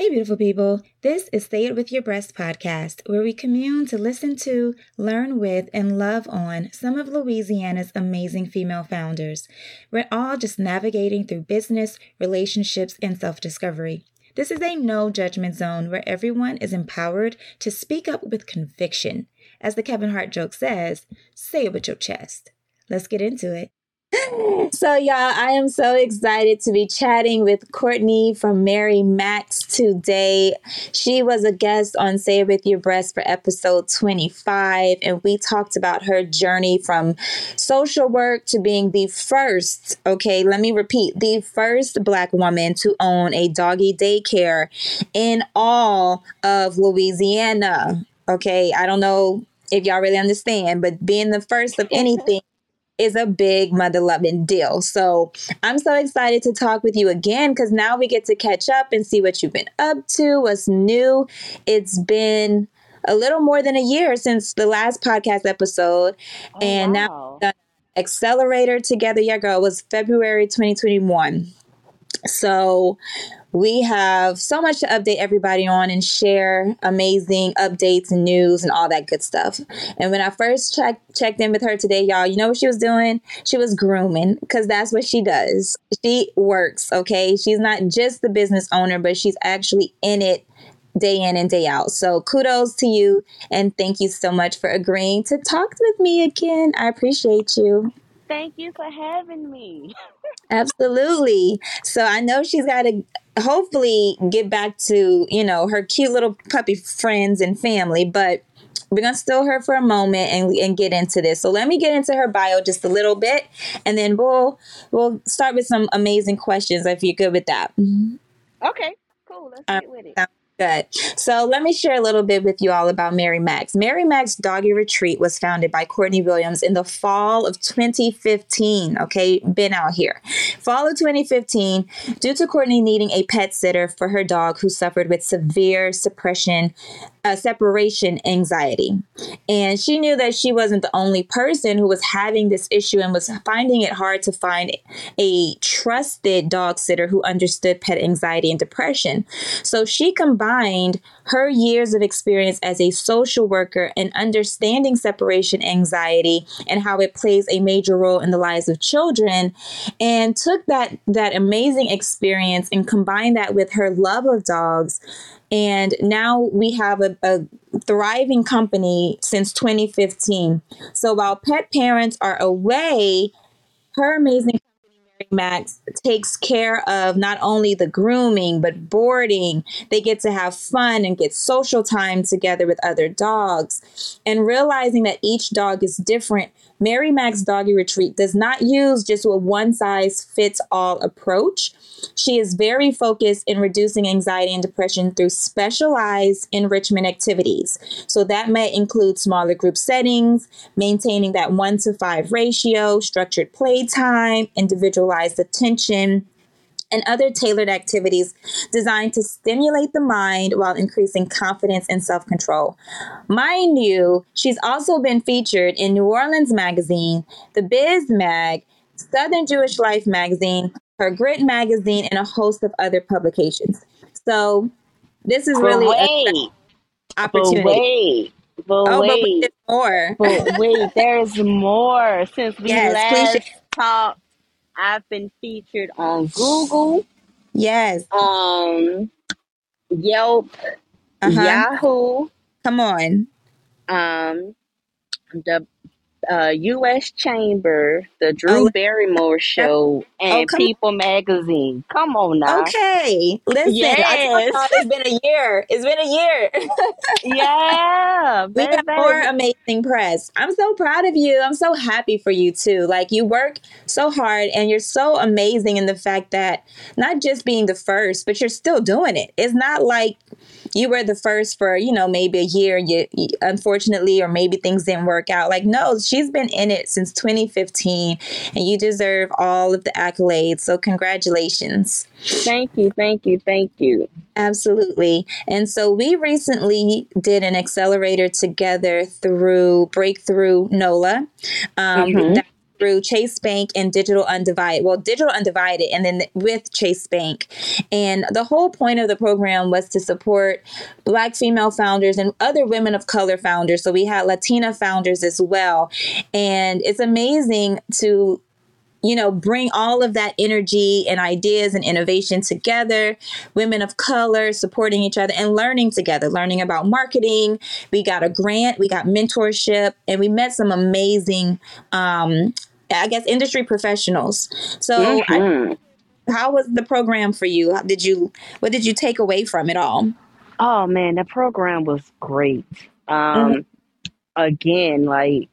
Hey, beautiful people. This is Say It With Your Breast podcast, where we commune to listen to, learn with, and love on some of Louisiana's amazing female founders. We're all just navigating through business, relationships, and self-discovery. This is a no-judgment zone where everyone is empowered to speak up with conviction. As the Kevin Hart joke says, say it with your chest. Let's get into it. So, y'all, I am so excited to be chatting with Courtney from Mary Mac's today. She was a guest on Say It With Your Breast for episode 25, and we talked about her journey from social work to being the first, the first Black woman to own a doggy daycare in all of Louisiana. Okay, I don't know if y'all really understand, but being the first of anything is a big mother-loving deal. So I'm so excited to talk with you again because now we get to catch up and see what you've been up to, what's new. It's been a little more than a year since the last podcast episode. Now we've done Accelerator together. Yeah, girl, it was February 2021. So we have so much to update everybody on and share amazing updates and news and all that good stuff. And when I first checked in with her today, y'all, you know what she was doing? She was grooming, because that's what she does. She works, okay? She's not just the business owner, but she's actually in it day in and day out. So kudos to you, and thank you so much for agreeing to talk with me again. I appreciate you. Thank you for having me. Absolutely. So I know she's got to hopefully get back to, you know, her cute little puppy friends and family, but we're going to still her for a moment and get into this. So let me get into her bio just a little bit, and then we'll start with some amazing questions if you're good with that. Okay, cool. Let's get with it. Good. So let me share a little bit with you all about Mary Mac's. Mary Mac's Doggie Retreat was founded by Courtney Williams in the fall of 2015. Okay, been out here. Fall of 2015, due to Courtney needing a pet sitter for her dog who suffered with severe separation anxiety. And she knew that she wasn't the only person who was having this issue and was finding it hard to find a trusted dog sitter who understood pet anxiety and depression. So she combined her years of experience as a social worker and understanding separation anxiety and how it plays a major role in the lives of children, and took that amazing experience and combined that with her love of dogs. And now we have a thriving company since 2015. So while pet parents are away, her amazing Max takes care of not only the grooming, but boarding. They get to have fun and get social time together with other dogs. And realizing that each dog is different, Mary Mac's Doggie Retreat does not use just a one-size-fits-all approach. She is very focused in reducing anxiety and depression through specialized enrichment activities. So that may include smaller group settings, maintaining that 1-to-5 ratio, structured playtime, individualized attention, and other tailored activities designed to stimulate the mind while increasing confidence and self-control. Mind you, she's also been featured in New Orleans Magazine, The Biz Mag, Southern Jewish Life Magazine, Her Grit Magazine, and a host of other publications. So this is really an opportunity. But wait. There's more. There's more. Since we last talked, I've been featured on Google. Yes. Yelp. Yahoo. Come on. The U.S. Chamber, the Drew Barrymore Show, and People Magazine. Come on now. Okay. Listen, it's been a year. Yeah. We got more amazing press. I'm so proud of you. I'm so happy for you, too. Like, you work so hard, and you're so amazing in the fact that not just being the first, but you're still doing it. It's not like you were the first for, you know, maybe a year, and you unfortunately, or maybe things didn't work out. Like, no, she's been in it since 2015, and you deserve all of the accolades. So congratulations. Thank you. Absolutely. And so we recently did an accelerator together through Breakthrough NOLA. through Chase Bank and Digital Undivided. Well, Digital Undivided and then with Chase Bank. And the whole point of the program was to support Black female founders and other women of color founders. So we had Latina founders as well. And it's amazing to, you know, bring all of that energy and ideas and innovation together, women of color supporting each other and learning together, learning about marketing. We got a grant, we got mentorship, and we met some amazing, industry professionals. So mm-hmm. How was the program for you? What did you take away from it all? Oh, man, the program was great. Again, like,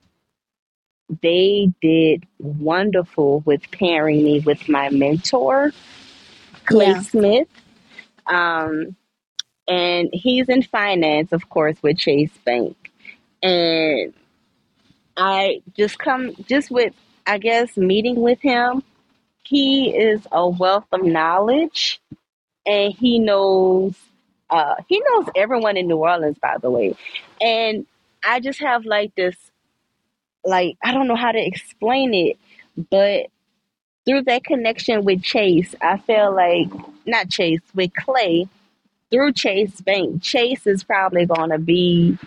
they did wonderful with pairing me with my mentor, Clay Smith. And he's in finance, of course, with Chase Bank. And I meeting with him, he is a wealth of knowledge, and he knows everyone in New Orleans, by the way. And I just have I don't know how to explain it, but through that connection with Chase, I feel like, not Chase, with Clay, through Chase Bank, Chase is probably going to be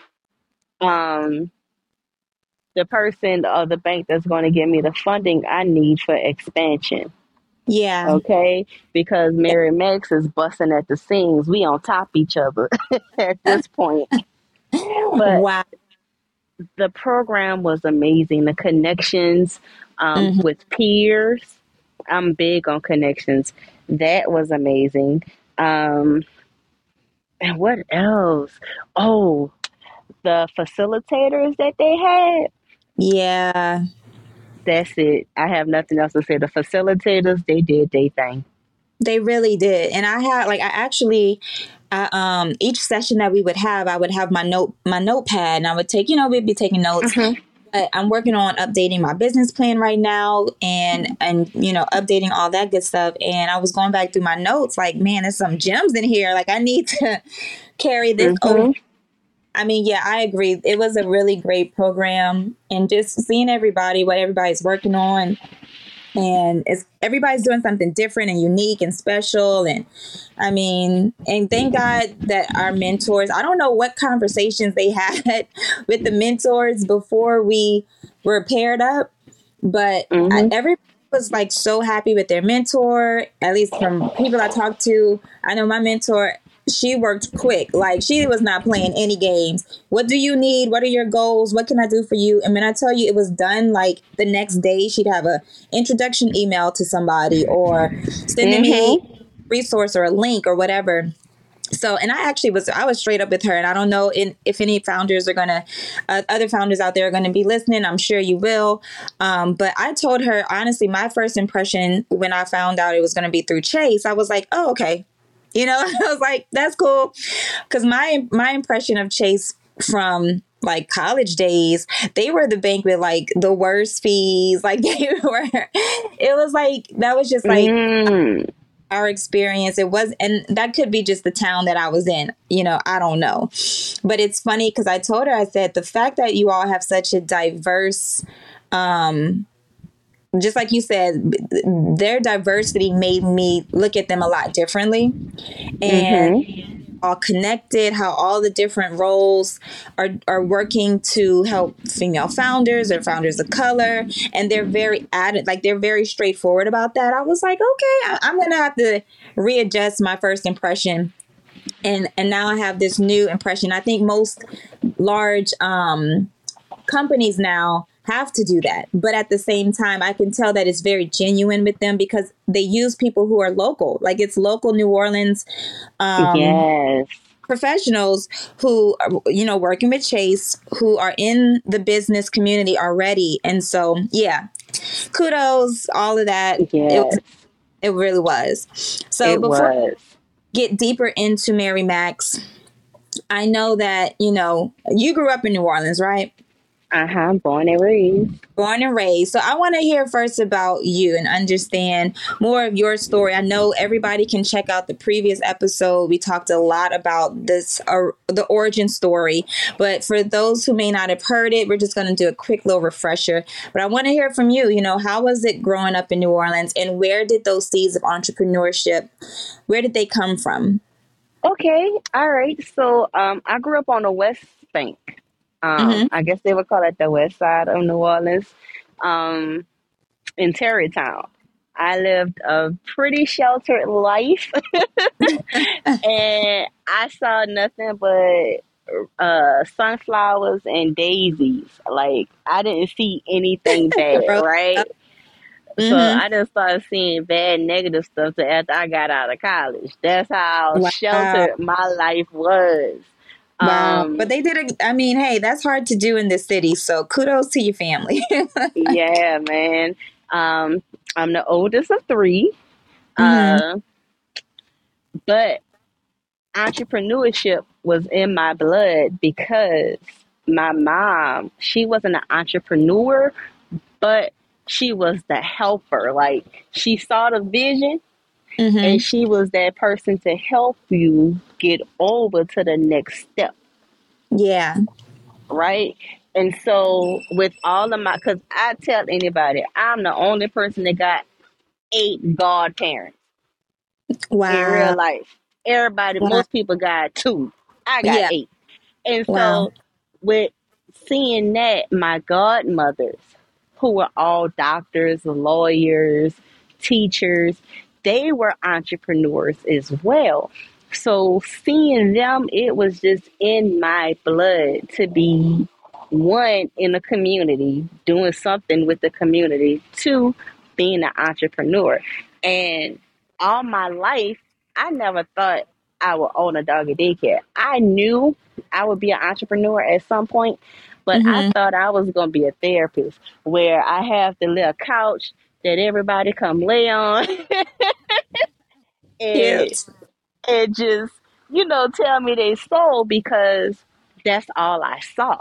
the person or the bank that's going to give me the funding I need for expansion. Yeah. Okay? Because Mary Mac's is busting at the seams. We on top each other at this point. But wow. The program was amazing. The connections with peers. I'm big on connections. That was amazing. And what else? Oh, the facilitators that they had. Yeah. That's it. I have nothing else to say. The facilitators, they did their thing. They really did. And I had, each session that we would have, I would have my notepad, and I would take, we'd be taking notes. Mm-hmm. But I'm working on updating my business plan right now and updating all that good stuff. And I was going back through my notes like, man, there's some gems in here. Like, I need to carry this over. I mean, yeah, I agree. It was a really great program, and just seeing what everybody's working on. And everybody's doing something different and unique and special. And I mean, and thank God that our mentors, I don't know what conversations they had with the mentors before we were paired up, but everybody was like so happy with their mentor, at least from people I talked to. I know my mentor, she worked quick. Like, she was not playing any games. What do you need? What are your goals? What can I do for you? And when I tell you it was done, like the next day she'd have an introduction email to somebody or send them a resource or a link or whatever. So, and I was straight up with her, and I don't know if any founders are going to, other founders out there are going to be listening. I'm sure you will. But I told her, honestly, my first impression when I found out it was going to be through Chase, I was like, oh, okay. I was like, that's cool. Because my impression of Chase from like college days, they were the bank with like the worst fees. Like, it was like, that was just like our experience. It was, and that could be just the town that I was in. I don't know. But it's funny because I told her, I said, the fact that you all have such a diverse, just like you said, their diversity made me look at them a lot differently, and all connected, how all the different roles are working to help female founders or founders of color. And they're very they're very straightforward about that. I was like, okay, I'm going to have to readjust my first impression. And now I have this new impression. I think most large companies now have to do that. But at the same time, I can tell that it's very genuine with them because they use people who are local. Like, it's local New Orleans professionals who are, working with Chase, who are in the business community already. And so, yeah, kudos, all of that. Yes. It really was. So it before was. We get deeper into Mary Mac's, I know that, you grew up in New Orleans, right? Born and raised. Born and raised. So I want to hear first about you and understand more of your story. I know everybody can check out the previous episode. We talked a lot about this, the origin story. But for those who may not have heard it, we're just going to do a quick little refresher. But I want to hear from you. You know, how was it growing up in New Orleans, and where did those seeds of entrepreneurship, where did they come from? Okay. All right. So I grew up on the West Bank. I guess they would call it the west side of New Orleans, in Tarrytown. I lived a pretty sheltered life, and I saw nothing but sunflowers and daisies. Like, I didn't see anything bad, right? So I just started seeing bad, negative stuff after I got out of college. That's how sheltered my life was. Wow. But they did I mean, hey, that's hard to do in this city. So kudos to your family. Yeah, man. I'm the oldest of three. But entrepreneurship was in my blood because my mom, she wasn't an entrepreneur, but she was the helper. Like, she saw the vision. And she was that person to help you get over to the next step. Yeah. Right? And so with all of my, because I tell anybody, I'm the only person that got 8 godparents. Wow. In real life. Everybody, most people got 2. I got 8. And so with seeing that, my godmothers, who were all doctors, lawyers, teachers, they were entrepreneurs as well. So seeing them, it was just in my blood to be one, in the community, doing something with the community, 2, being an entrepreneur. And all my life, I never thought I would own a doggy daycare. I knew I would be an entrepreneur at some point, but I thought I was going to be a therapist where I have the little couch that everybody come lay on and just, you know, tell me they sold, because that's all I saw.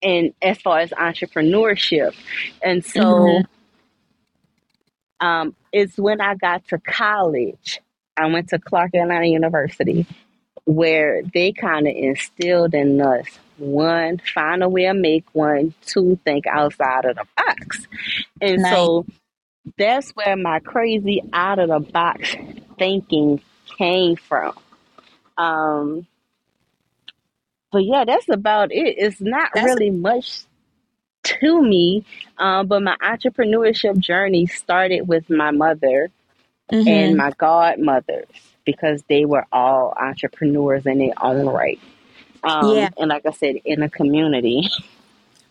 And as far as entrepreneurship. And so it's when I got to college, I went to Clark Atlanta University, where they kind of instilled in us, 1, find a way to make one, 2, think outside of the box. And so that's where my crazy out of the box thinking came from. But yeah, that's about it. It's not really much to me, but my entrepreneurship journey started with my mother and my godmothers, because they were all entrepreneurs in their own right. And like I said, in a community.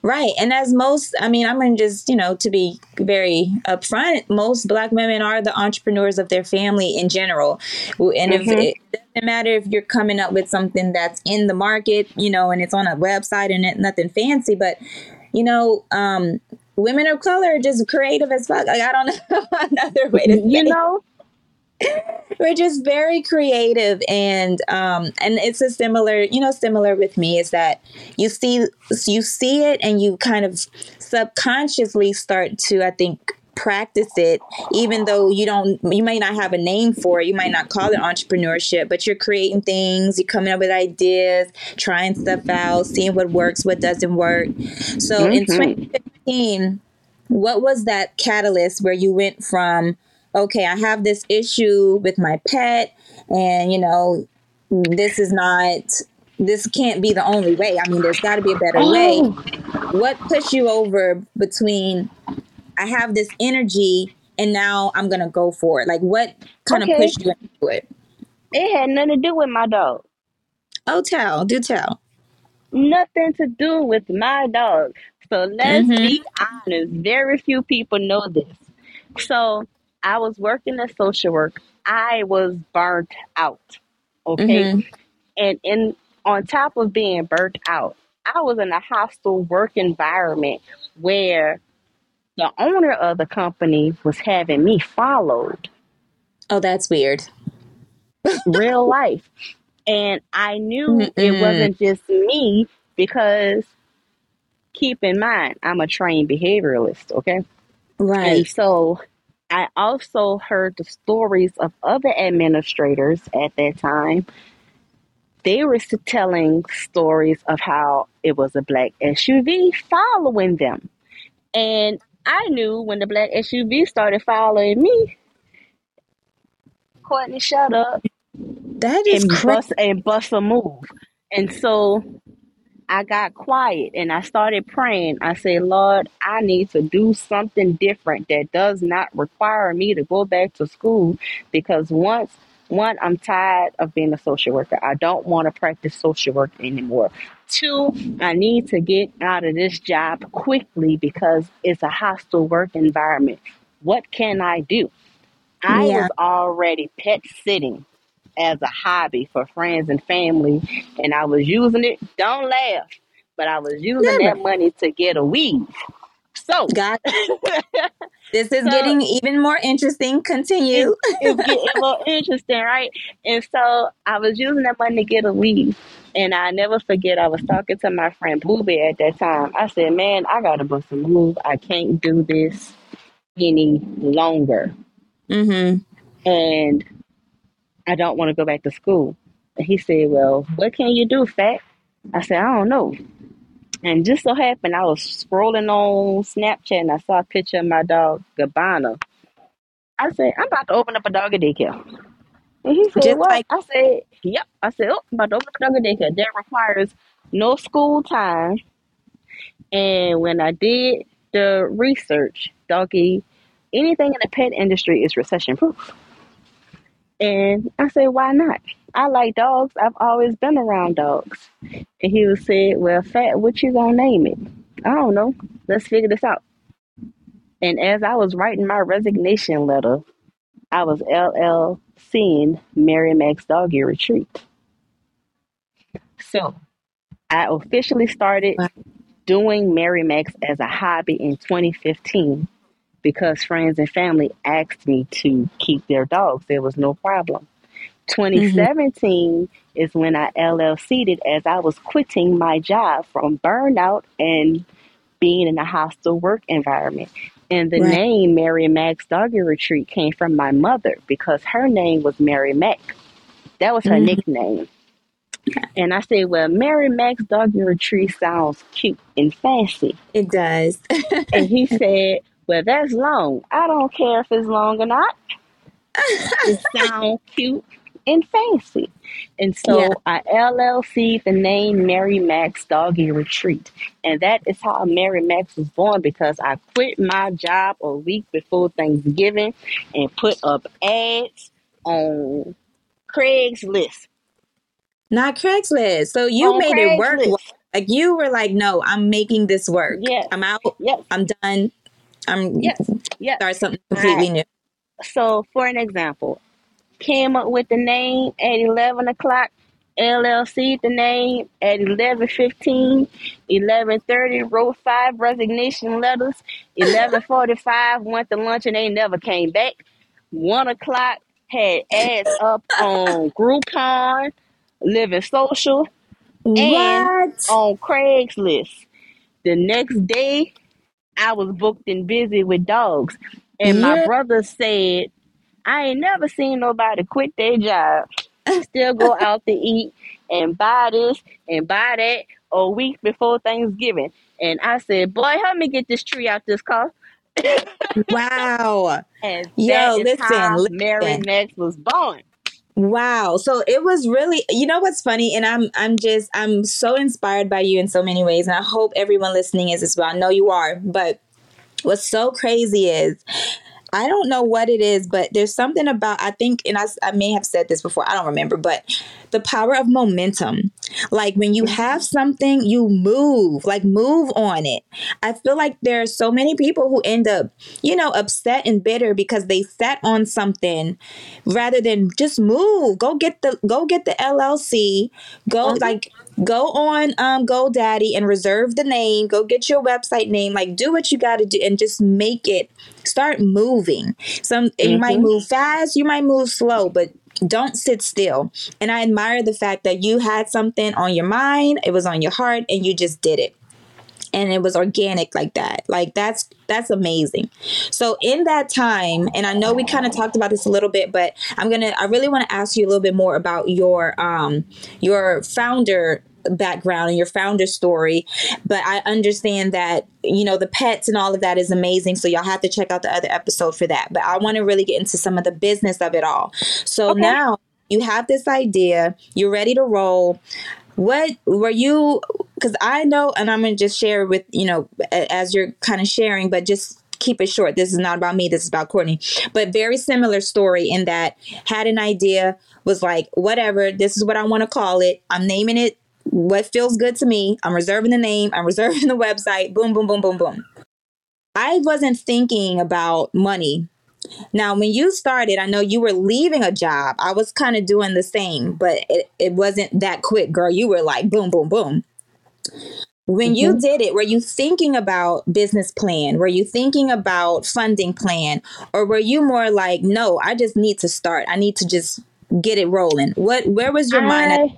Right. And as most, I mean, I'm going to just, you know, to be very upfront, most Black women are the entrepreneurs of their family in general. And if it doesn't matter if you're coming up with something that's in the market, you know, and it's on a website and it, nothing fancy, but, you know, women of color are just creative as fuck. Like, I don't know another way to say it. We're just very creative, and it's a similar, you know, similar with me is that you see it and you kind of subconsciously start to, I think, practice it, even though you may not have a name for it. You might not call it entrepreneurship, but you're creating things, you're coming up with ideas, trying stuff out, seeing what works, what doesn't work. So in 2015, what was that catalyst where you went from, okay, I have this issue with my pet and, you know, this can't be the only way. I mean, there's got to be a better way. What pushed you over between, I have this energy and now I'm going to go for it? Like, what kind of pushed you into it? It had nothing to do with my dog. Oh, tell. Do tell. Nothing to do with my dog. So let's be honest. Very few people know this. So I was working as social work. I was burnt out, okay? And on top of being burnt out, I was in a hostile work environment where the owner of the company was having me followed. Oh, that's weird. Real life. And I knew it wasn't just me, because keep in mind, I'm a trained behavioralist, okay? Right. And so I also heard the stories of other administrators at that time. They were telling stories of how it was a black SUV following them. And I knew when the black SUV started following me, Courtney, shut up. That is crazy. And bust a move. And so I got quiet and I started praying. I said, Lord, I need to do something different that does not require me to go back to school, because one, I'm tired of being a social worker. I don't want to practice social work anymore. 2, I need to get out of this job quickly because it's a hostile work environment. What can I do? I was already pet sitting as a hobby for friends and family, and I was using it, don't laugh, but I was using that money to get a weave. So this is getting even more interesting. Continue. It's getting more interesting, right? And so I was using that money to get a weave, and I never forget, I was talking to my friend Booby at that time. I said, man, I gotta bust a move. I can't do this any longer. Mm-hmm. And I don't want to go back to school. And he said, well, what can you do, Fat? I said, I don't know. And just so happened, I was scrolling on Snapchat and I saw a picture of my dog, Gabbana. I said, I'm about to open up a doggy daycare. And he said, just what? I said, yep. I said, oh, I'm about to open up a doggy daycare. That requires no school time. And when I did the research, anything in the pet industry is recession proof. And I said, why not? I like dogs. I've always been around dogs. And he would say, well, Fat, what you gonna name it? I don't know. Let's figure this out. And as I was writing my resignation letter, I was LLCing Mary Mac's Doggie Retreat. So I officially started doing Mary Mac's as a hobby in 2015. Because friends and family asked me to keep their dogs. There was no problem. 2017 is when I LLC'd it, as I was quitting my job from burnout and being in a hostile work environment. And the name Mary Mac's Doggie Retreat came from my mother, because her name was Mary Mac. That was her nickname. And I said, well, Mary Mac's Doggie Retreat sounds cute and fancy. It does. And he said, well, that's long. I don't care if it's long or not. It sounds cute and fancy. And so I LLC'd the name Mary Mac's Doggie Retreat. And that is how Mary Mac's was born, because I quit my job a week before Thanksgiving and put up ads on Craigslist. Not Craigslist. So you on made Craigslist. It work. Like you were like, no, I'm making this work. Yes. I'm out. Yes. I'm done. Start something completely new. So, for an example, came up with the name at 11 o'clock, LLC the name at 11:15, 11:30, wrote 5 resignation letters, 11:45, went to lunch and they never came back, 1 o'clock, had ads up on Groupon, Living Social, and on Craigslist. The next day, I was booked and busy with dogs. And my brother said, I ain't never seen nobody quit their job, still go out to eat and buy this and buy that a week before Thanksgiving. And I said, boy, help me get this tree out this car. Wow. And that is how Mary Mac was born. Wow. So it was really, you know what's funny? And I'm so inspired by you in so many ways. And I hope everyone listening is as well. I know you are. But what's so crazy is, I don't know what it is, but there's something about, I think, and I may have said this before, I don't remember, but the power of momentum. Like when you have something, you move on it. I feel like there are so many people who end up, upset and bitter because they sat on something rather than just move. Go get the LLC. Go on GoDaddy and reserve the name. Go get your website name. Like, do what you got to do and just make it. Start moving. You might move fast. You might move slow, but don't sit still. And I admire the fact that you had something on your mind. It was on your heart and you just did it. And it was organic like that. Like, that's amazing. So in that time, and I know we kind of talked about this a little bit, but I really want to ask you a little bit more about your founder background and your founder story. But I understand that, the pets and all of that is amazing. So y'all have to check out the other episode for that. But I want to really get into some of the business of it all. So okay. Now you have this idea, you're ready to roll. What were you, because I know, and I'm going to just share with, as you're kind of sharing, but just keep it short. This is not about me. This is about Courtney, but very similar story in that had an idea, was like, whatever, this is what I want to call it. I'm naming it what feels good to me. I'm reserving the name. I'm reserving the website. Boom, boom, boom, boom, boom. I wasn't thinking about money. Now, when you started, I know you were leaving a job. I was kind of doing the same, but it wasn't that quick, girl. You were like, boom, boom, boom. When mm-hmm. you did it, were you thinking about business plan? Were you thinking about funding plan? Or were you more like, no, I just need to start. I need to just get it rolling. Where was your mind at?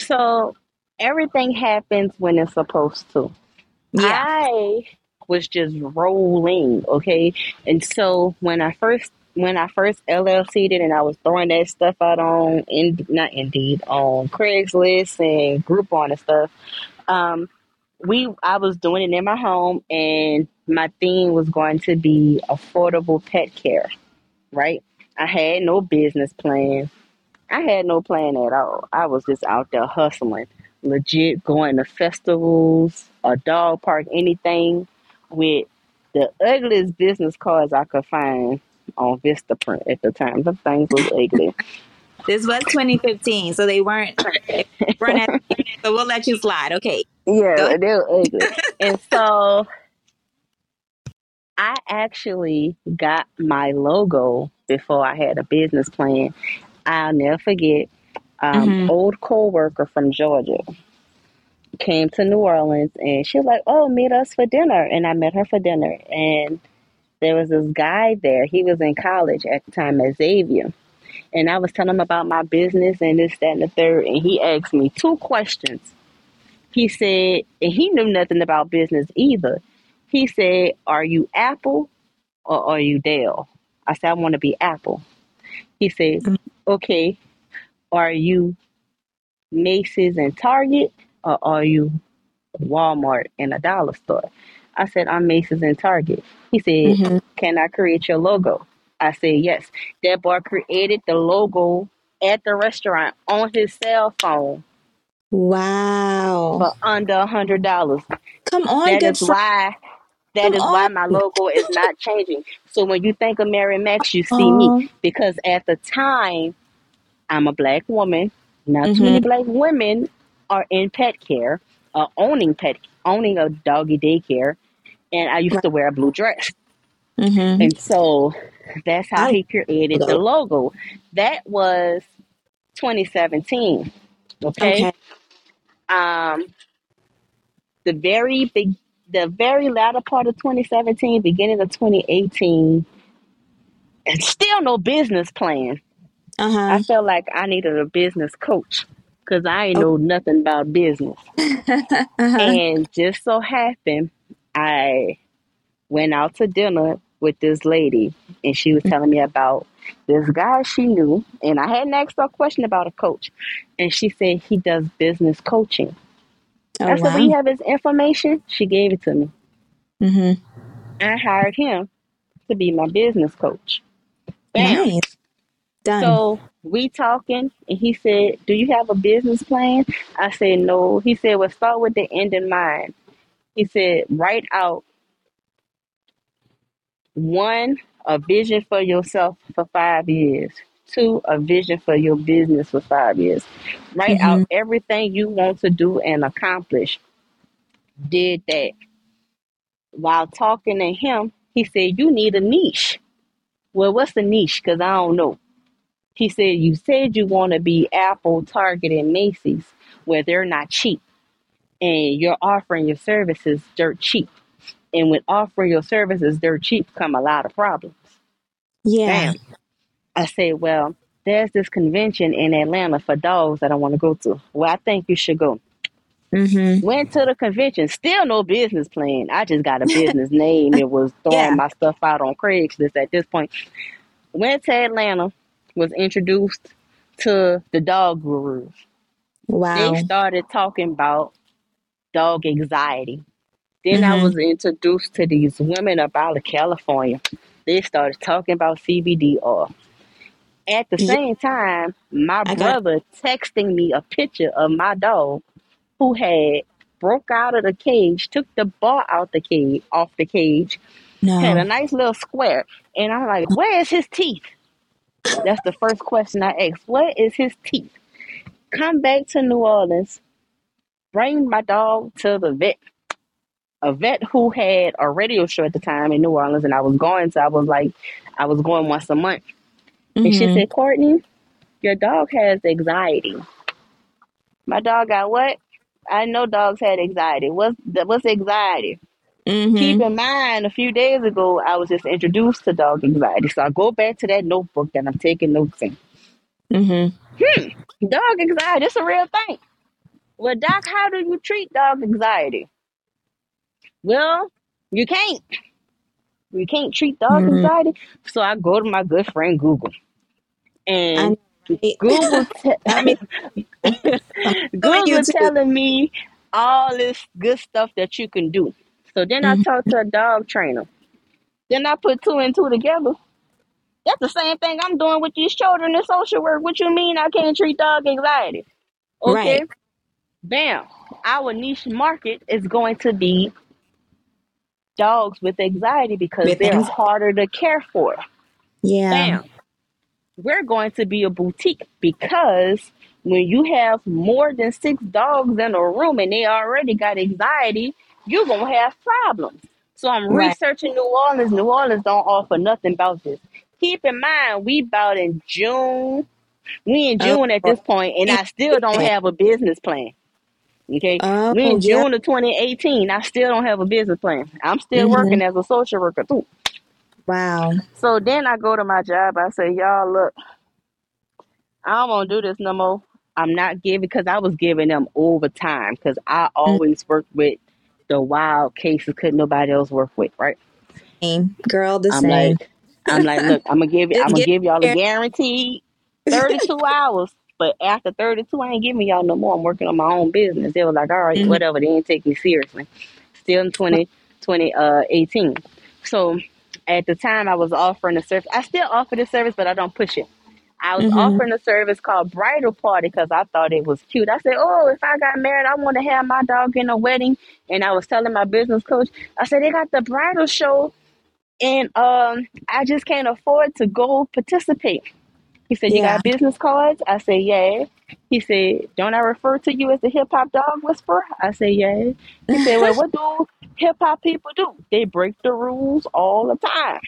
So everything happens when it's supposed to. Yeah. I was just rolling, okay? And so when I first LLC'd it and I was throwing that stuff out on Craigslist and Groupon and stuff, I was doing it in my home, and my theme was going to be affordable pet care, right? I had no business plan. I had no plan at all. I was just out there hustling, legit going to festivals, a dog park, anything, with the ugliest business cards I could find on Vistaprint at the time. The things was ugly. This was 2015, so they weren't so we'll let you slide. Okay. Yeah, they were ugly. And so I actually got my logo before I had a business plan. I'll never forget, old co-worker from Georgia came to New Orleans, and she was like, oh, meet us for dinner. And I met her for dinner, and there was this guy there. He was in college at the time at Xavier, and I was telling him about my business and this, that, and the third, and he asked me two questions. He said, and he knew nothing about business either. He said, are you Apple or are you Dell? I said, I want to be Apple. He said, okay, are you Macy's and Target? Or are you Walmart and a dollar store? I said, I'm Macy's and Target. He said, can I create your logo? I said, yes. That boy created the logo at the restaurant on his cell phone. Wow. For under $100. Come on, That is why my logo is not changing. So when you think of Mary Mac's, you see me. Because at the time, I'm a black woman. Not too many black women are in pet care, owning a doggy daycare, and I used to wear a blue dress. And so that's how he created the logo. That was 2017. Okay. The very latter part of 2017, beginning of 2018, and still no business plan. I felt like I needed a business coach, because I ain't know nothing about business. And just so happened, I went out to dinner with this lady, and she was telling me about this guy she knew, and I hadn't asked her a question about a coach. And she said he does business coaching. I said, we have his information. She gave it to me. I hired him to be my business coach. Bam. Nice. Done. So we talking, and he said, do you have a business plan? I said, no. He said, well, start with the end in mind. He said, write out one, a vision for yourself for 5 years. Two, a vision for your business for 5 years. Write out everything you want to do and accomplish. Did that. While talking to him, he said, you need a niche. Well, what's the niche? Because I don't know. He said, you said you want to be Apple, Target, and Macy's, where they're not cheap. And you're offering your services dirt cheap. And with offering your services dirt cheap come a lot of problems. Yeah. Damn. I said, well, there's this convention in Atlanta for dogs that I want to go to. Well, I think you should go. Mm-hmm. Went to the convention, still no business plan. I just got a business name. It was throwing my stuff out on Craigslist at this point. Went to Atlanta, was introduced to the dog gurus. Wow. They started talking about dog anxiety. Then I was introduced to these women about California. They started talking about CBD oil. At the same time, my brother texting me a picture of my dog who had broke out of the cage, took the ball out the cage, off the cage, had a nice little square. And I'm like, where is his teeth? That's the first question I asked. Where is his teeth? Come back to New Orleans, bring my dog to the vet. A vet who had a radio show at the time in New Orleans, and I was going, so I was going once a month. Mm-hmm. And she said, Courtney, your dog has anxiety. My dog got what? I know dogs had anxiety. What's anxiety? Mm-hmm. Keep in mind, a few days ago, I was just introduced to dog anxiety. So I go back to that notebook that I'm taking notes in. Mm-hmm. Dog anxiety, it's a real thing. Well, Doc, how do you treat dog anxiety? Well, you can't. You can't treat dog anxiety. So I go to my good friend Google. And Google Google telling me all this good stuff that you can do. So then I talked to a dog trainer. Then I put two and two together. That's the same thing I'm doing with these children in social work. What you mean I can't treat dog anxiety? Okay. Right. Bam. Our niche market is going to be dogs with anxiety because they're harder to care for. Yeah. Bam. We're going to be a boutique because when you have more than 6 dogs in a room and they already got anxiety, you're going to have problems. So I'm researching New Orleans. New Orleans don't offer nothing about this. Keep in mind, we in June at this point, and I still don't have a business plan. Okay, we in June of 2018. I still don't have a business plan. I'm still working as a social worker too. Wow. So then I go to my job. I say, y'all, look, I don't want to do this no more. I'm not giving, because I was giving them overtime because I always worked with the wild cases. Couldn't nobody else work with, right? Same. Girl, the same. I'm like, look, I'm gonna give y'all a guaranteed 32 hours. But after 32, I ain't giving y'all no more. I'm working on my own business. They were like, all right, whatever. They didn't take me seriously. Still in 2018. So at the time, I was offering a service. I still offer the service, but I don't push it. I was offering a service called Bridal Party because I thought it was cute. I said, oh, if I got married, I want to have my dog in a wedding. And I was telling my business coach, I said, they got the bridal show, and I just can't afford to go participate. He said, you got business cards? I said, yeah. He said, don't I refer to you as the hip-hop dog whisperer? I said, yeah. He said, well, what do hip-hop people do? They break the rules all the time.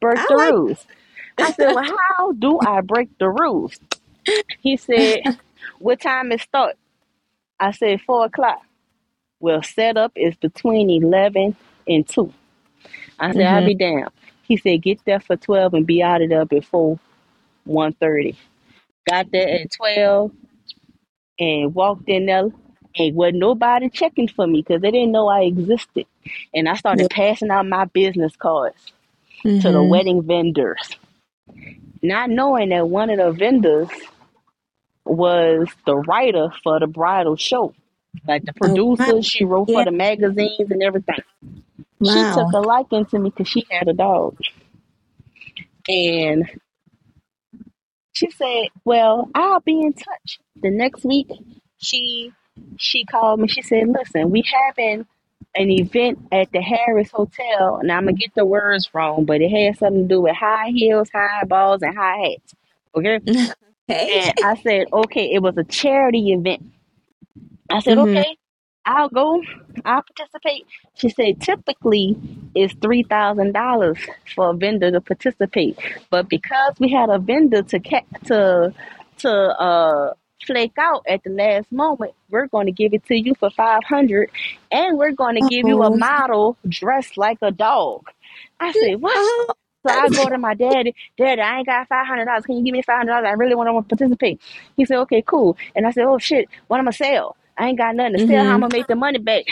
Break the rules. I said, well, how do I break the rules? He said, what time is start? I said, 4:00. Well, setup is between 11 and 2. I said, I'll be down. He said, get there for 12 and be out of there before 1:30. Got there at 12 and walked in there, and wasn't nobody checking for me because they didn't know I existed. And I started passing out my business cards to the wedding vendors, not knowing that one of the vendors was the writer for the bridal show. Like the producer, she wrote for the magazines and everything. Wow. She took a liking to me because she had a dog. And she said, well, I'll be in touch. The next week, she called me. She said, listen, we having an event at the Harris Hotel. And I'm going to get the words wrong, but it had something to do with high heels, high balls, and high hats. Okay? And I said, okay, it was a charity event. I said, okay, I'll go. I'll participate. She said, typically, it's $3,000 for a vendor to participate. But because we had a vendor to flake out at the last moment, we're going to give it to you for $500, and we're going to give you a model dressed like a dog. I said, what? So I go to my daddy. Daddy, I ain't got $500. Can you give me $500? I really want to participate. He said, okay, cool. And I said, oh, shit, what am I sell? I ain't got nothing to sell. How I'm going to make the money back?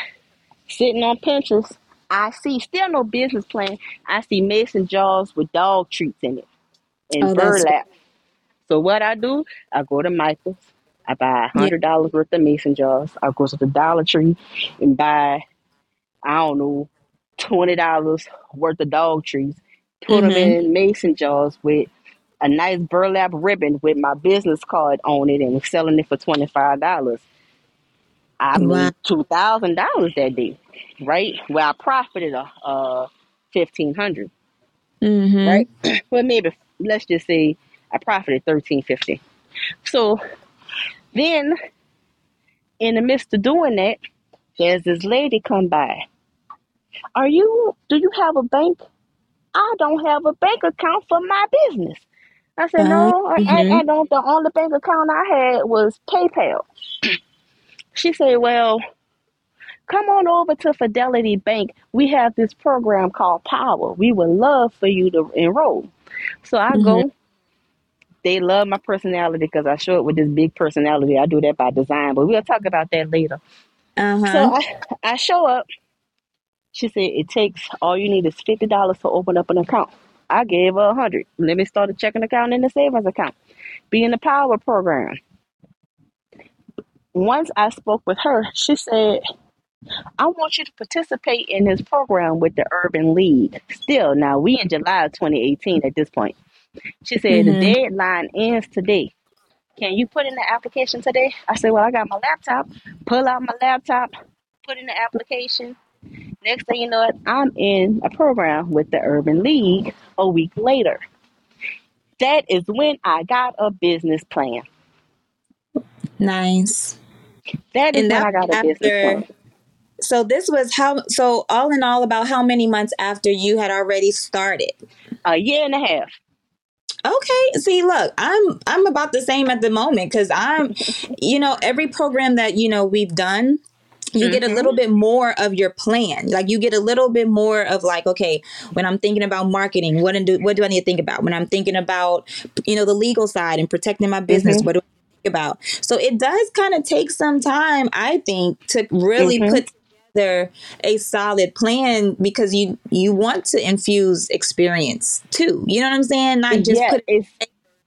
Sitting on Pinterest, I see still no business plan. I see mason jars with dog treats in it and burlap. So what I do, I go to Michael's. I buy $100 worth of mason jars. I go to the Dollar Tree and buy, I don't know, $20 worth of dog treats. Put them in mason jars with a nice burlap ribbon with my business card on it and selling it for $25. I made $2,000 that day, right? Well, I profited $1,500, right? Well, maybe let's just say I profited $1,350. So then, in the midst of doing that, there's this lady come by. Do you have a bank? I don't have a bank account for my business. I said, no, I don't. The only bank account I had was PayPal. She said, well, come on over to Fidelity Bank. We have this program called Power. We would love for you to enroll. So I go. They love my personality because I show it with this big personality. I do that by design, but we'll talk about that later. So I show up. She said, it takes, all you need is $50 to open up an account. I gave her $100. Let me start a checking account and a savings account. Be in the Power program. Once I spoke with her, she said, I want you to participate in this program with the Urban League. Still, now we in July of 2018 at this point. She said, the deadline ends today. Can you put in the application today? I said, well, I got my laptop. Pull out my laptop, put in the application. Next thing you know, I'm in a program with the Urban League a week later. That is when I got a business plan. Nice. That is when I got a business plan. So this was all in all, about how many months after you had already started? 1.5 years. Okay. See, look, I'm about the same at the moment because every program that, we've done, you get a little bit more of your plan. Like you get a little bit more of like, okay, when I'm thinking about marketing, what do I need to think about? When I'm thinking about, the legal side and protecting my business, what do I think about? So it does kind of take some time, I think, to really put together a solid plan because you want to infuse experience too. You know what I'm saying? Not just put it,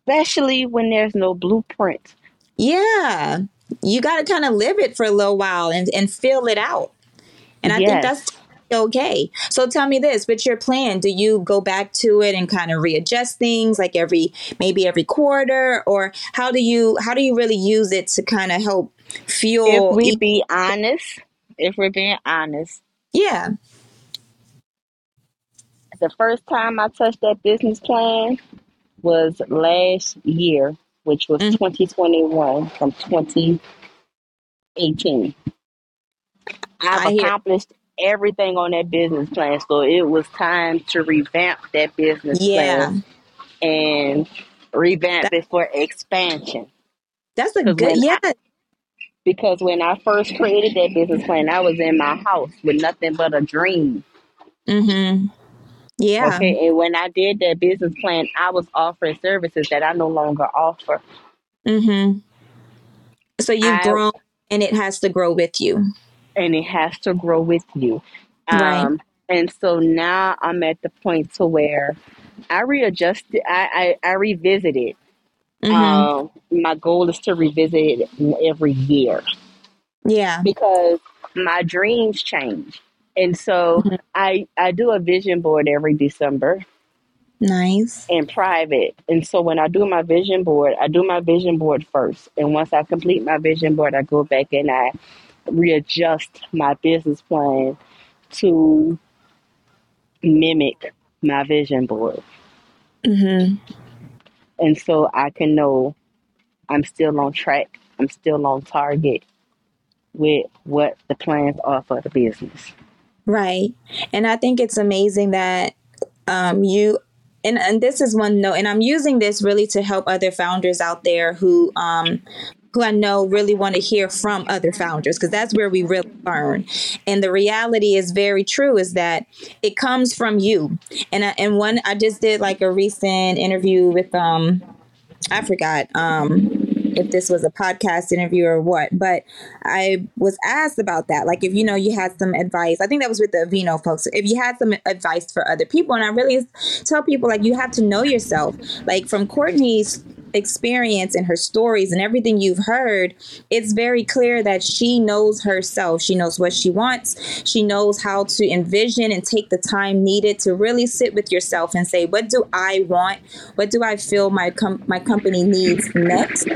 especially when there's no blueprint. Yeah. You got to kind of live it for a little while and feel it out. And I think that's okay. So tell me this, with your plan, do you go back to it and kind of readjust things like maybe every quarter, or how do you really use it to kind of help fuel? If we're being honest. Yeah. The first time I touched that business plan was last year, which was 2021 from 2018. I've accomplished everything on that business plan, so it was time to revamp that business plan and revamp it for expansion. That's a good, because when I first created that business plan, I was in my house with nothing but a dream. Mm-hmm. Yeah. Okay. And when I did that business plan, I was offering services that I no longer offer. Mm-hmm. So you've grown, and it has to grow with you. Right. And so now I'm at the point to where I readjusted. I revisited. Mm-hmm. My goal is to revisit it every year. Yeah. Because my dreams change. And so I do a vision board every December. Nice. In private. And so when I do my vision board, I do my vision board first. And once I complete my vision board, I go back and I readjust my business plan to mimic my vision board. Mm-hmm. And so I can know I'm still on track. I'm still on target with what the plans are for the business. Right. And I think it's amazing that you, and this is one note, and I'm using this really to help other founders out there who I know really want to hear from other founders, because that's where we really learn. And the reality is very true, is that it comes from you. I just did like a recent interview with, I forgot, if this was a podcast interview or what, but I was asked about that. Like, if, you know, you had some advice, I think that was with the Avino folks, if you had some advice for other people. And I really tell people, like, you have to know yourself. Like, from Courtney's experience and her stories and everything you've heard, it's very clear that she knows herself. She knows what she wants. She knows how to envision and take the time needed to really sit with yourself and say, what do I want? What do I feel my company needs next?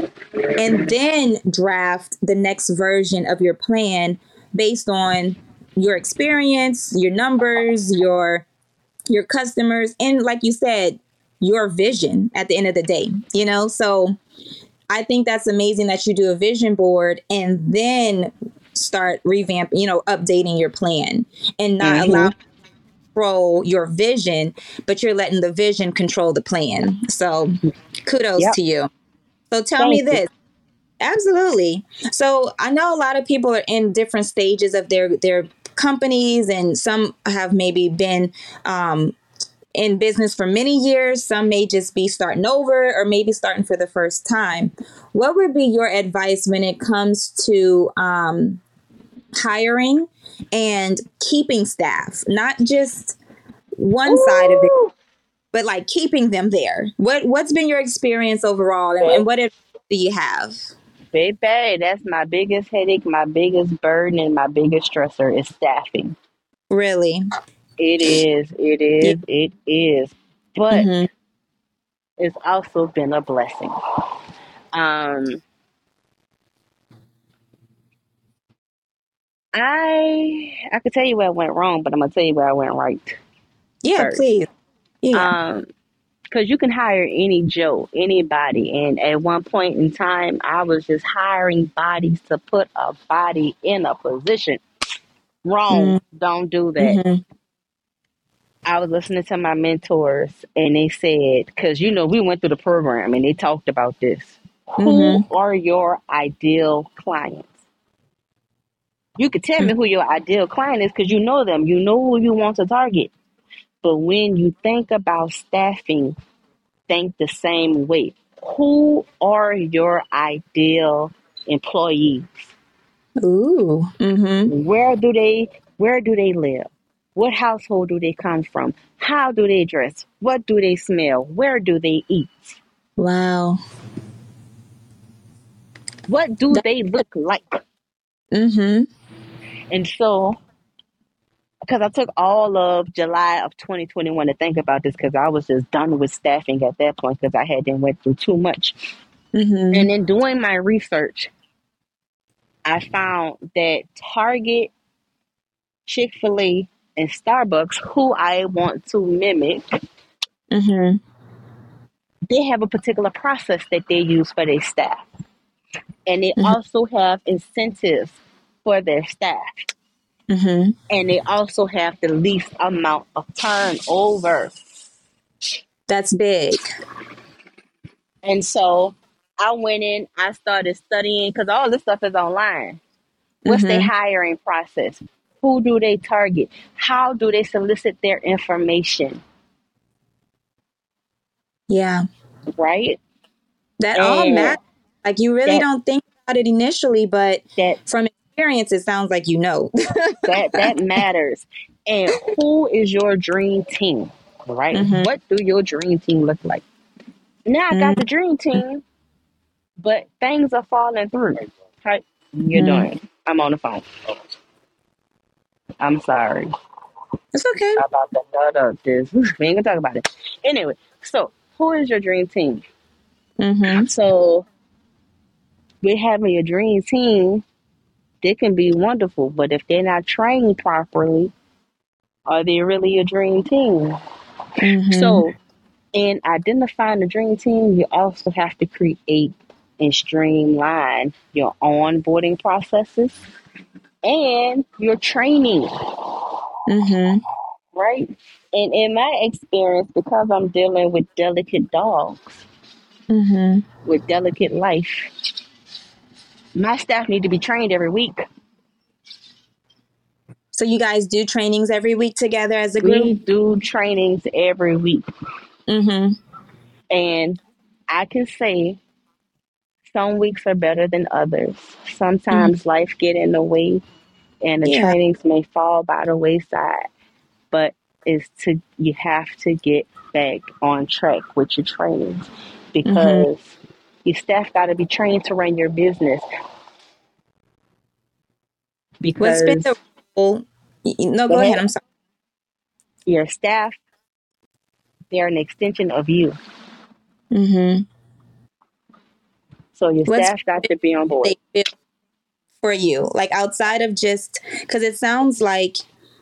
And then draft the next version of your plan based on your experience, your numbers, your customers. And like you said, your vision at the end of the day, you know? So I think that's amazing that you do a vision board and then start revamping, you know, updating your plan and not allow you to control your vision, but you're letting the vision control the plan. So kudos to you. So tell me this. Absolutely. So I know a lot of people are in different stages of their companies, and some have maybe been, in business for many years. Some may just be starting over or maybe starting for the first time. What would be your advice when it comes to hiring and keeping staff? Not just one side of it, but like keeping them there. What's been your experience overall, and what advice do you have? Baby, that's my biggest headache, my biggest burden, and my biggest stressor is staffing. Really? It is. But it's also been a blessing. I could tell you where I went wrong, but I'm gonna tell you where I went right. Yeah, first. Please. Yeah. Because you can hire any Joe, anybody, and at one point in time, I was just hiring bodies to put a body in a position. Wrong. Don't do that. I was listening to my mentors, and they said, because, you know, we went through the program and they talked about this. Who are your ideal clients? You could tell me who your ideal client is because you know them. You know who you want to target. But when you think about staffing, think the same way. Who are your ideal employees? Ooh. Where do they live? What household do they come from? How do they dress? What do they smell? Where do they eat? Wow. What do they look like? And so, because I took all of July of 2021 to think about this, because I was just done with staffing at that point because I hadn't went through too much. And in doing my research, I found that Target, Chick-fil-A, and Starbucks, who I want to mimic, they have a particular process that they use for their staff. And they also have incentives for their staff. And they also have the least amount of turnover. That's big. And so I went in, I started studying, because all this stuff is online. What's their hiring process? Who do they target? How do they solicit their information? Yeah. Right? That all matters. Like, you really don't think about it initially, but from experience, it sounds like you know. that matters. And who is your dream team? Right? What do your dream team look like? Now I got the dream team, but things are falling through. Right? You're doing. I'm on the phone. I'm sorry. It's okay. I'm about to nut up this. We ain't gonna talk about it. Anyway, so who is your dream team? So with having your dream team, they can be wonderful, but if they're not trained properly, are they really your dream team? So in identifying the dream team, you also have to create and streamline your onboarding processes. And your training, right? And in my experience, because I'm dealing with delicate dogs, with delicate life, my staff need to be trained every week. So you guys do trainings every week together as a group? We do trainings every week. And I can say Some weeks are better than others. Sometimes life get in the way and the trainings may fall by the wayside, but you have to get back on track with your training, because your staff got to be trained to run your business. Because go ahead. I'm sorry. Your staff, they're an extension of you. Mm-hmm. So your staff got to be on board for you, like outside of just because it sounds like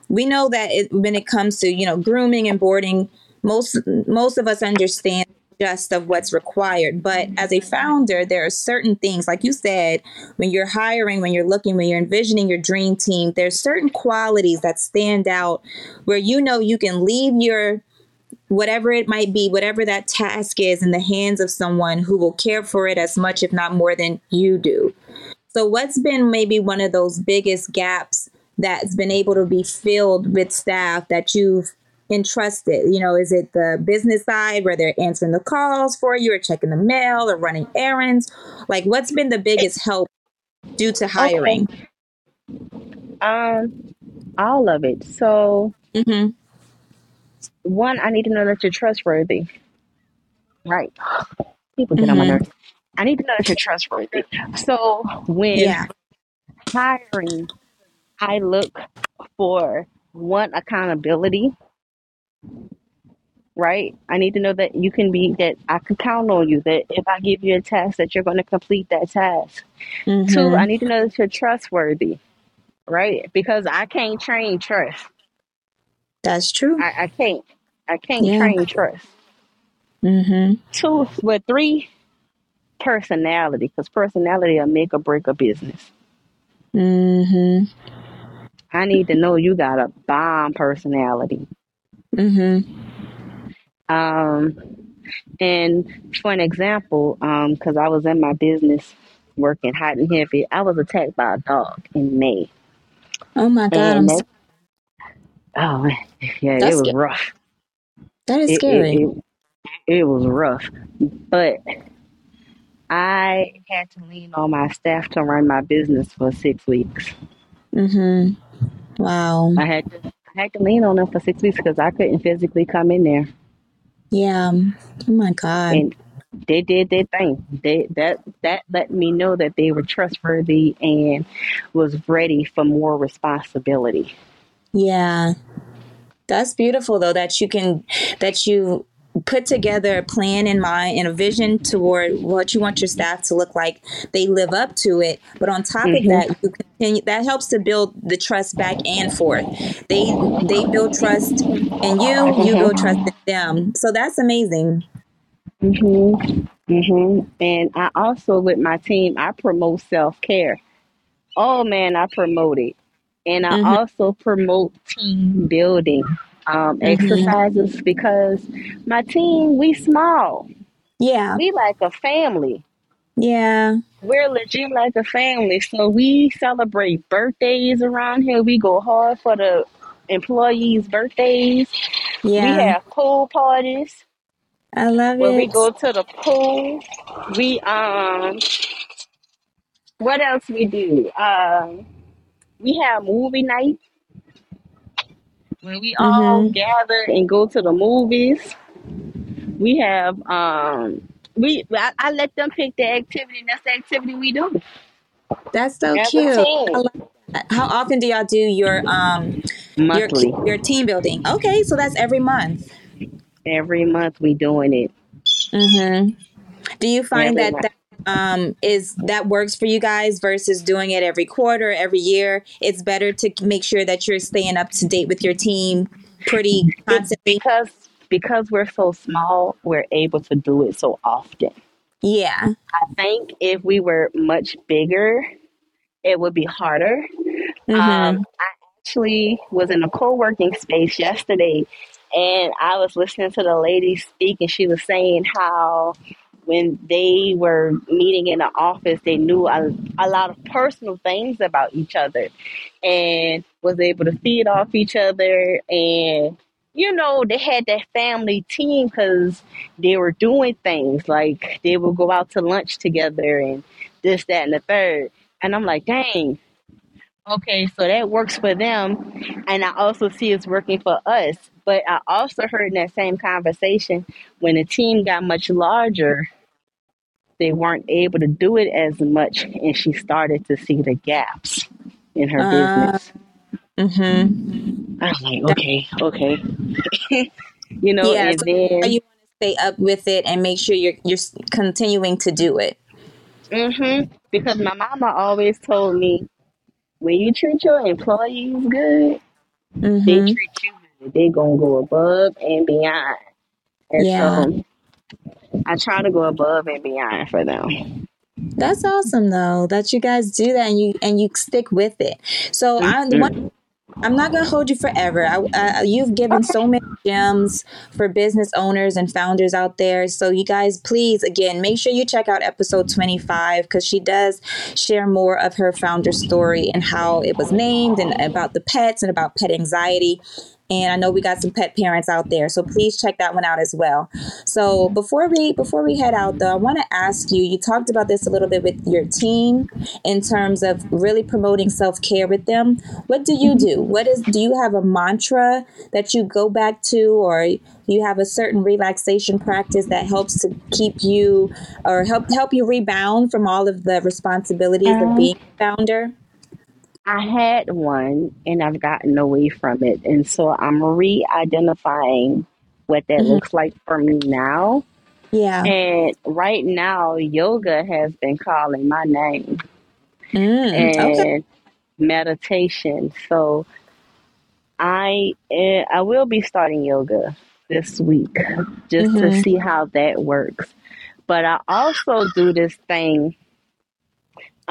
we know that when it comes to, you know, grooming and boarding, most of us understand just of what's required. But as a founder, there are certain things, like you said, when you're hiring, when you're looking, when you're envisioning your dream team, there's certain qualities that stand out where, you know, you can leave your whatever it might be, whatever that task is, in the hands of someone who will care for it as much, if not more than you do. So what's been maybe one of those biggest gaps that's been able to be filled with staff that you've entrusted? You know, is it the business side where they're answering the calls for you or checking the mail or running errands? Like, what's been the biggest help due to hiring? Okay. All of it. So one, I need to know that you're trustworthy. Right. People get on my nerves. I need to know that you're trustworthy. So when hiring, I look for, one, accountability. Right? I need to know that you can be, that I can count on you, that if I give you a task, that you're going to complete that task. Two, I need to know that you're trustworthy. Right? Because I can't train trust. That's true. I can't train trust. Three, personality, because personality will make or break a business. I need to know you got a bomb personality. And for an example, because I was in my business working hot and heavy, I was attacked by a dog in May. Oh my God! That's it was rough. That is scary. It was rough, but I had to lean on my staff to run my business for 6 weeks. Wow. I had to lean on them for 6 weeks because I couldn't physically come in there. Yeah. Oh my God. And they did their thing. That let me know that they were trustworthy and was ready for more responsibility. Yeah. That's beautiful though, that you can, that you put together a plan in mind and a vision toward what you want your staff to look like. They live up to it. But on top of that, you continue, that helps to build the trust back and forth. They build trust in you, you build trust in them. So that's amazing. And I also, with my team, I promote self-care. Oh man, I promote it. And I also promote team building exercises, because my team, we small. Yeah. We like a family. Yeah. We're legit like a family. So we celebrate birthdays around here. We go hard for the employees' birthdays. Yeah. We have pool parties. I love it. When we go to the pool, we, what else we do? We have movie night where we all gather and go to the movies. We have, I let them pick the activity, and that's the activity we do. That's so cute. I love that. How often do y'all do your monthly your team building? Okay, so that's every month. Every month we doing it. Do you find that is that works for you guys versus doing it every quarter, every year? It's better to make sure that you're staying up to date with your team pretty constantly. Because we're so small, we're able to do it so often. Yeah. I think if we were much bigger, it would be harder. I actually was in a co-working space yesterday and I was listening to the lady speak, and she was saying how when they were meeting in the office, they knew a lot of personal things about each other and was able to feed off each other and you know, they had that family team because they were doing things like they would go out to lunch together and this, that, and the third. And I'm like, dang, okay, so that works for them. And I also see it's working for us. But I also heard in that same conversation, when the team got much larger, they weren't able to do it as much. And she started to see the gaps in her business. Mm-hmm. I was like, okay. You know, yeah, and so then you want to stay up with it and make sure you're continuing to do it. Mm-hmm. Because my mama always told me, when you treat your employees good, they treat you good. They gonna go above and beyond. And so I try to go above and beyond for them. That's awesome, though, that you guys do that and you stick with it. So I'm not going to hold you forever. You've given so many gems for business owners and founders out there. So you guys, please, again, make sure you check out episode 25, because she does share more of her founder story and how it was named and about the pets and about pet anxiety. And I know we got some pet parents out there, so please check that one out as well. So before we head out, though, I want to ask you, talked about this a little bit with your team in terms of really promoting self-care with them. What do you do? Do you have a mantra that you go back to, or you have a certain relaxation practice that helps to keep you or help you rebound from all of the responsibilities of being a founder? I had one and I've gotten away from it. And so I'm re-identifying what that looks like for me now. Yeah. And right now, yoga has been calling my name and meditation. So I will be starting yoga this week just to see how that works. But I also do this thing.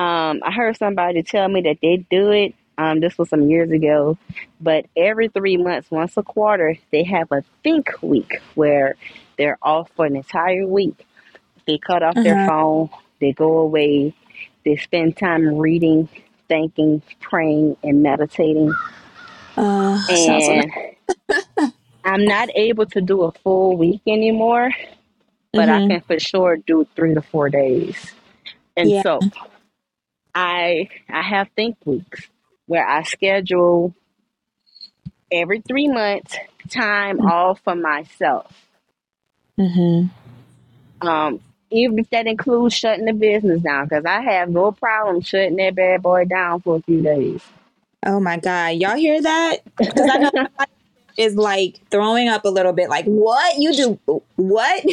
I heard somebody tell me that they do it. This was some years ago, but every 3 months, once a quarter, they have a think week where they're off for an entire week. They cut off their phone, they go away, they spend time reading, thinking, praying, and meditating. And I'm not able to do a full week anymore, but I can for sure do 3 to 4 days. And so I have think weeks where I schedule every 3 months time all for myself. Even if that includes shutting the business down, because I have no problem shutting that bad boy down for a few days. Oh my God. Y'all hear that? Because I know is like throwing up a little bit, like, what? You do what?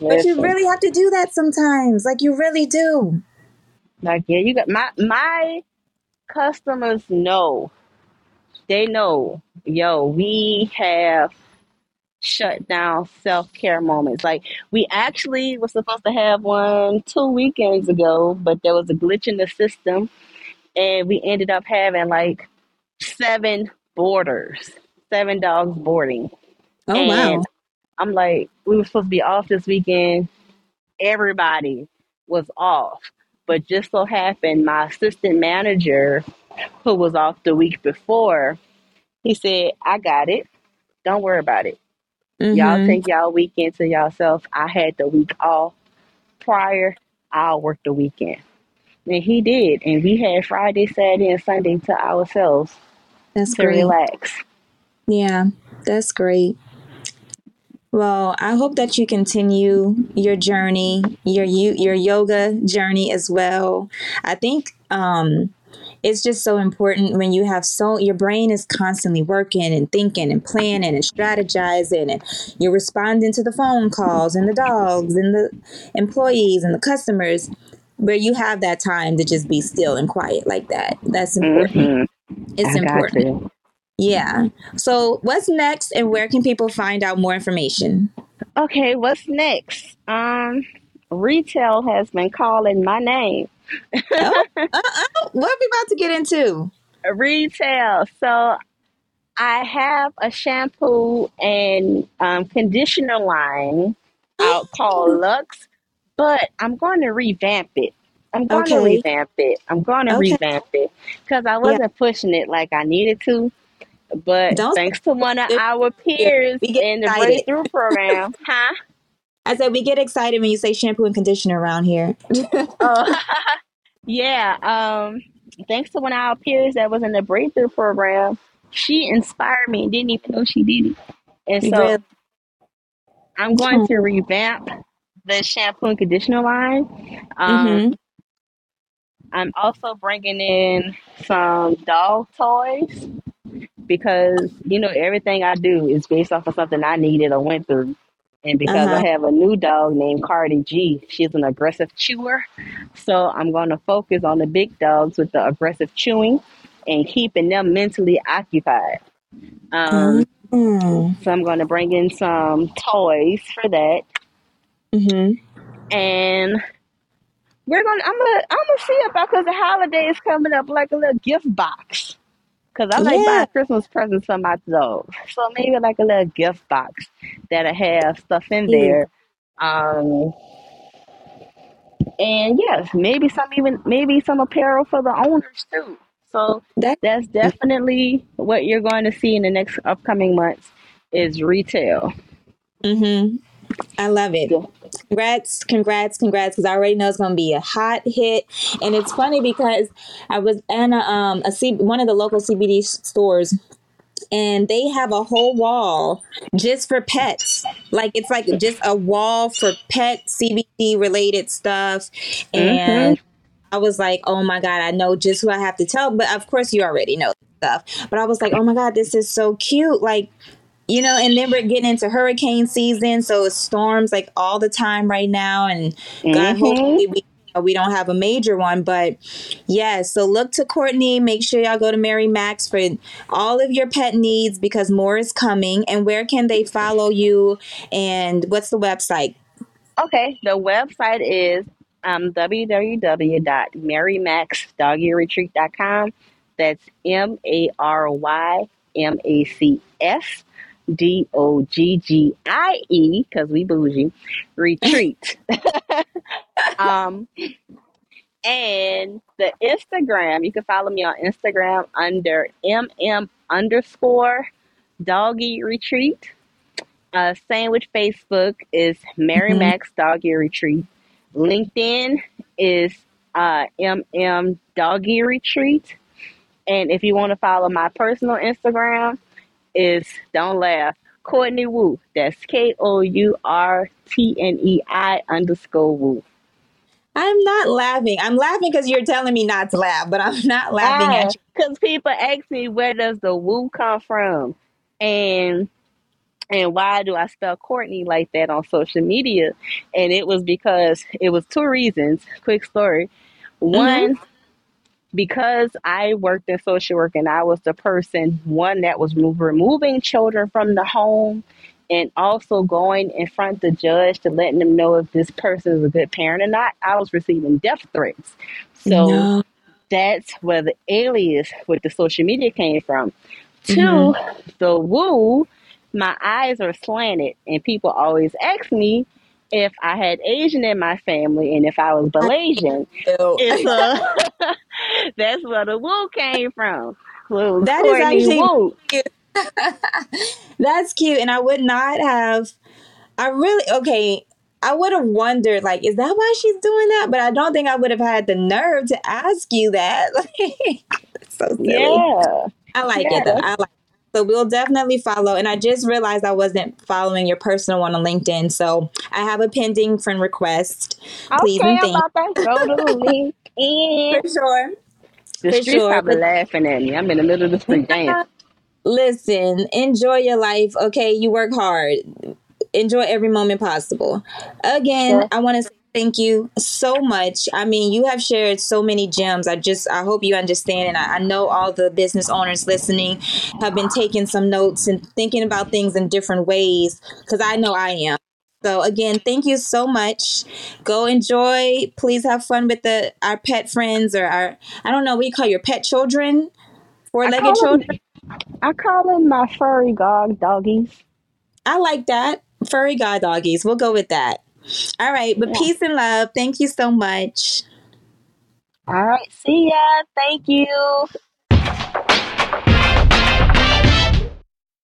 But you really have to do that sometimes. Like, you really do. Like, yeah, you got my customers know. They know, yo, we have shut down self-care moments. Like, we actually were supposed to have one 2 weekends ago, but there was a glitch in the system, and we ended up having like 7 dogs boarding. Oh, and wow. I'm like, we were supposed to be off this weekend. Everybody was off. But just so happened, my assistant manager, who was off the week before, he said, I got it. Don't worry about it. Y'all take y'all weekend to yourself. I had the week off prior. I'll work the weekend. And he did. And we had Friday, Saturday, and Sunday to ourselves. That's great. Relax. Yeah, that's great. Well, I hope that you continue your journey, your yoga journey as well. I think it's just so important when you have your brain is constantly working and thinking and planning and strategizing, and you're responding to the phone calls and the dogs and the employees and the customers, where you have that time to just be still and quiet like that. That's important. It's important. Yeah. So what's next, and where can people find out more information? Okay, what's next? Retail has been calling my name. What are we about to get into? Retail. So I have a shampoo and conditioner line out called Luxe, but I'm going to revamp it. I'm going to revamp it because I wasn't pushing it like I needed to. But thanks to one of our peers in the Breakthrough program, huh? I said, we get excited when you say shampoo and conditioner around here. Yeah. Thanks to one of our peers that was in the Breakthrough program, she inspired me and didn't even know she did it. And so really? I'm going to revamp the shampoo and conditioner line. I'm also bringing in some dog toys because, you know, everything I do is based off of something I needed or went through. And because I have a new dog named Cardi G, she's an aggressive chewer. So I'm going to focus on the big dogs with the aggressive chewing and keeping them mentally occupied. So I'm going to bring in some toys for that. And I'm gonna see about, because the holiday is coming up, like a little gift box. Because I like buying Christmas presents for my dog. So maybe like a little gift box that'll have stuff in there. And yes, maybe some apparel for the owners too. So that's definitely what you're going to see in the next upcoming months is retail. I love it. Congrats. Because I already know it's going to be a hot hit. And it's funny because I was in one of the local CBD stores, and they have a whole wall just for pets. Like, it's like just a wall for pet CBD related stuff. And I was like, oh my God, I know just who I have to tell. But of course you already know stuff. But I was like, oh my God, this is so cute. Like, you know, and then we're getting into hurricane season, so it storms like all the time right now, and God, hopefully we don't have a major one, but yeah, so look to Courtney. Make sure y'all go to Mary Mac's for all of your pet needs, because more is coming. And where can they follow you, and what's the website? Okay, the website is www.marymacsdoggieretreat.com. That's MARYMACS DOGGIE, because we bougie, retreat. And the Instagram, you can follow me on Instagram under MM_doggie retreat. Same with Facebook, is Mary Mac's Doggie Retreat. LinkedIn is MM Doggie Retreat. And if you want to follow my personal Instagram, is don't laugh, Courtney Wu. That's KOURTNEI_Wu. I'm not laughing. I'm laughing because you're telling me not to laugh, but I'm not laughing at you. Because people ask me, where does the Wu come from? And why do I spell Courtney like that on social media? And it was because it was two reasons. Quick story. One, because I worked in social work and I was the person, one, that was removing children from the home, and also going in front of the judge to letting them know if this person is a good parent or not. I was receiving death threats. So that's where the alias with the social media came from. Two, the woo, my eyes are slanted, and people always ask me if I had Asian in my family and if I was Belasian. That's where the woo came from. Well, that is actually woo. Cute. That's cute. And I would not have, I would have wondered, like, is that why she's doing that? But I don't think I would have had the nerve to ask you that. That's so silly. Yeah. I like it though. I like it. So we'll definitely follow. And I just realized I wasn't following your personal one on LinkedIn. So I have a pending friend request. Please and thank you. Go to LinkedIn. For sure. The streets probably laughing at me. I'm in the middle of the street dance. Listen, enjoy your life. Okay, you work hard. Enjoy every moment possible. Again, I want to say thank you so much. I mean, you have shared so many gems. I hope you understand. And I know all the business owners listening have been taking some notes and thinking about things in different ways, because I know I am. So again, thank you so much. Go enjoy. Please have fun with our pet friends, or I don't know, what do you call your pet children? Four-legged children? I call them my furry god doggies. I like that. Furry god doggies. We'll go with that. All right, but peace and love. Thank you so much. All right, see ya. Thank you.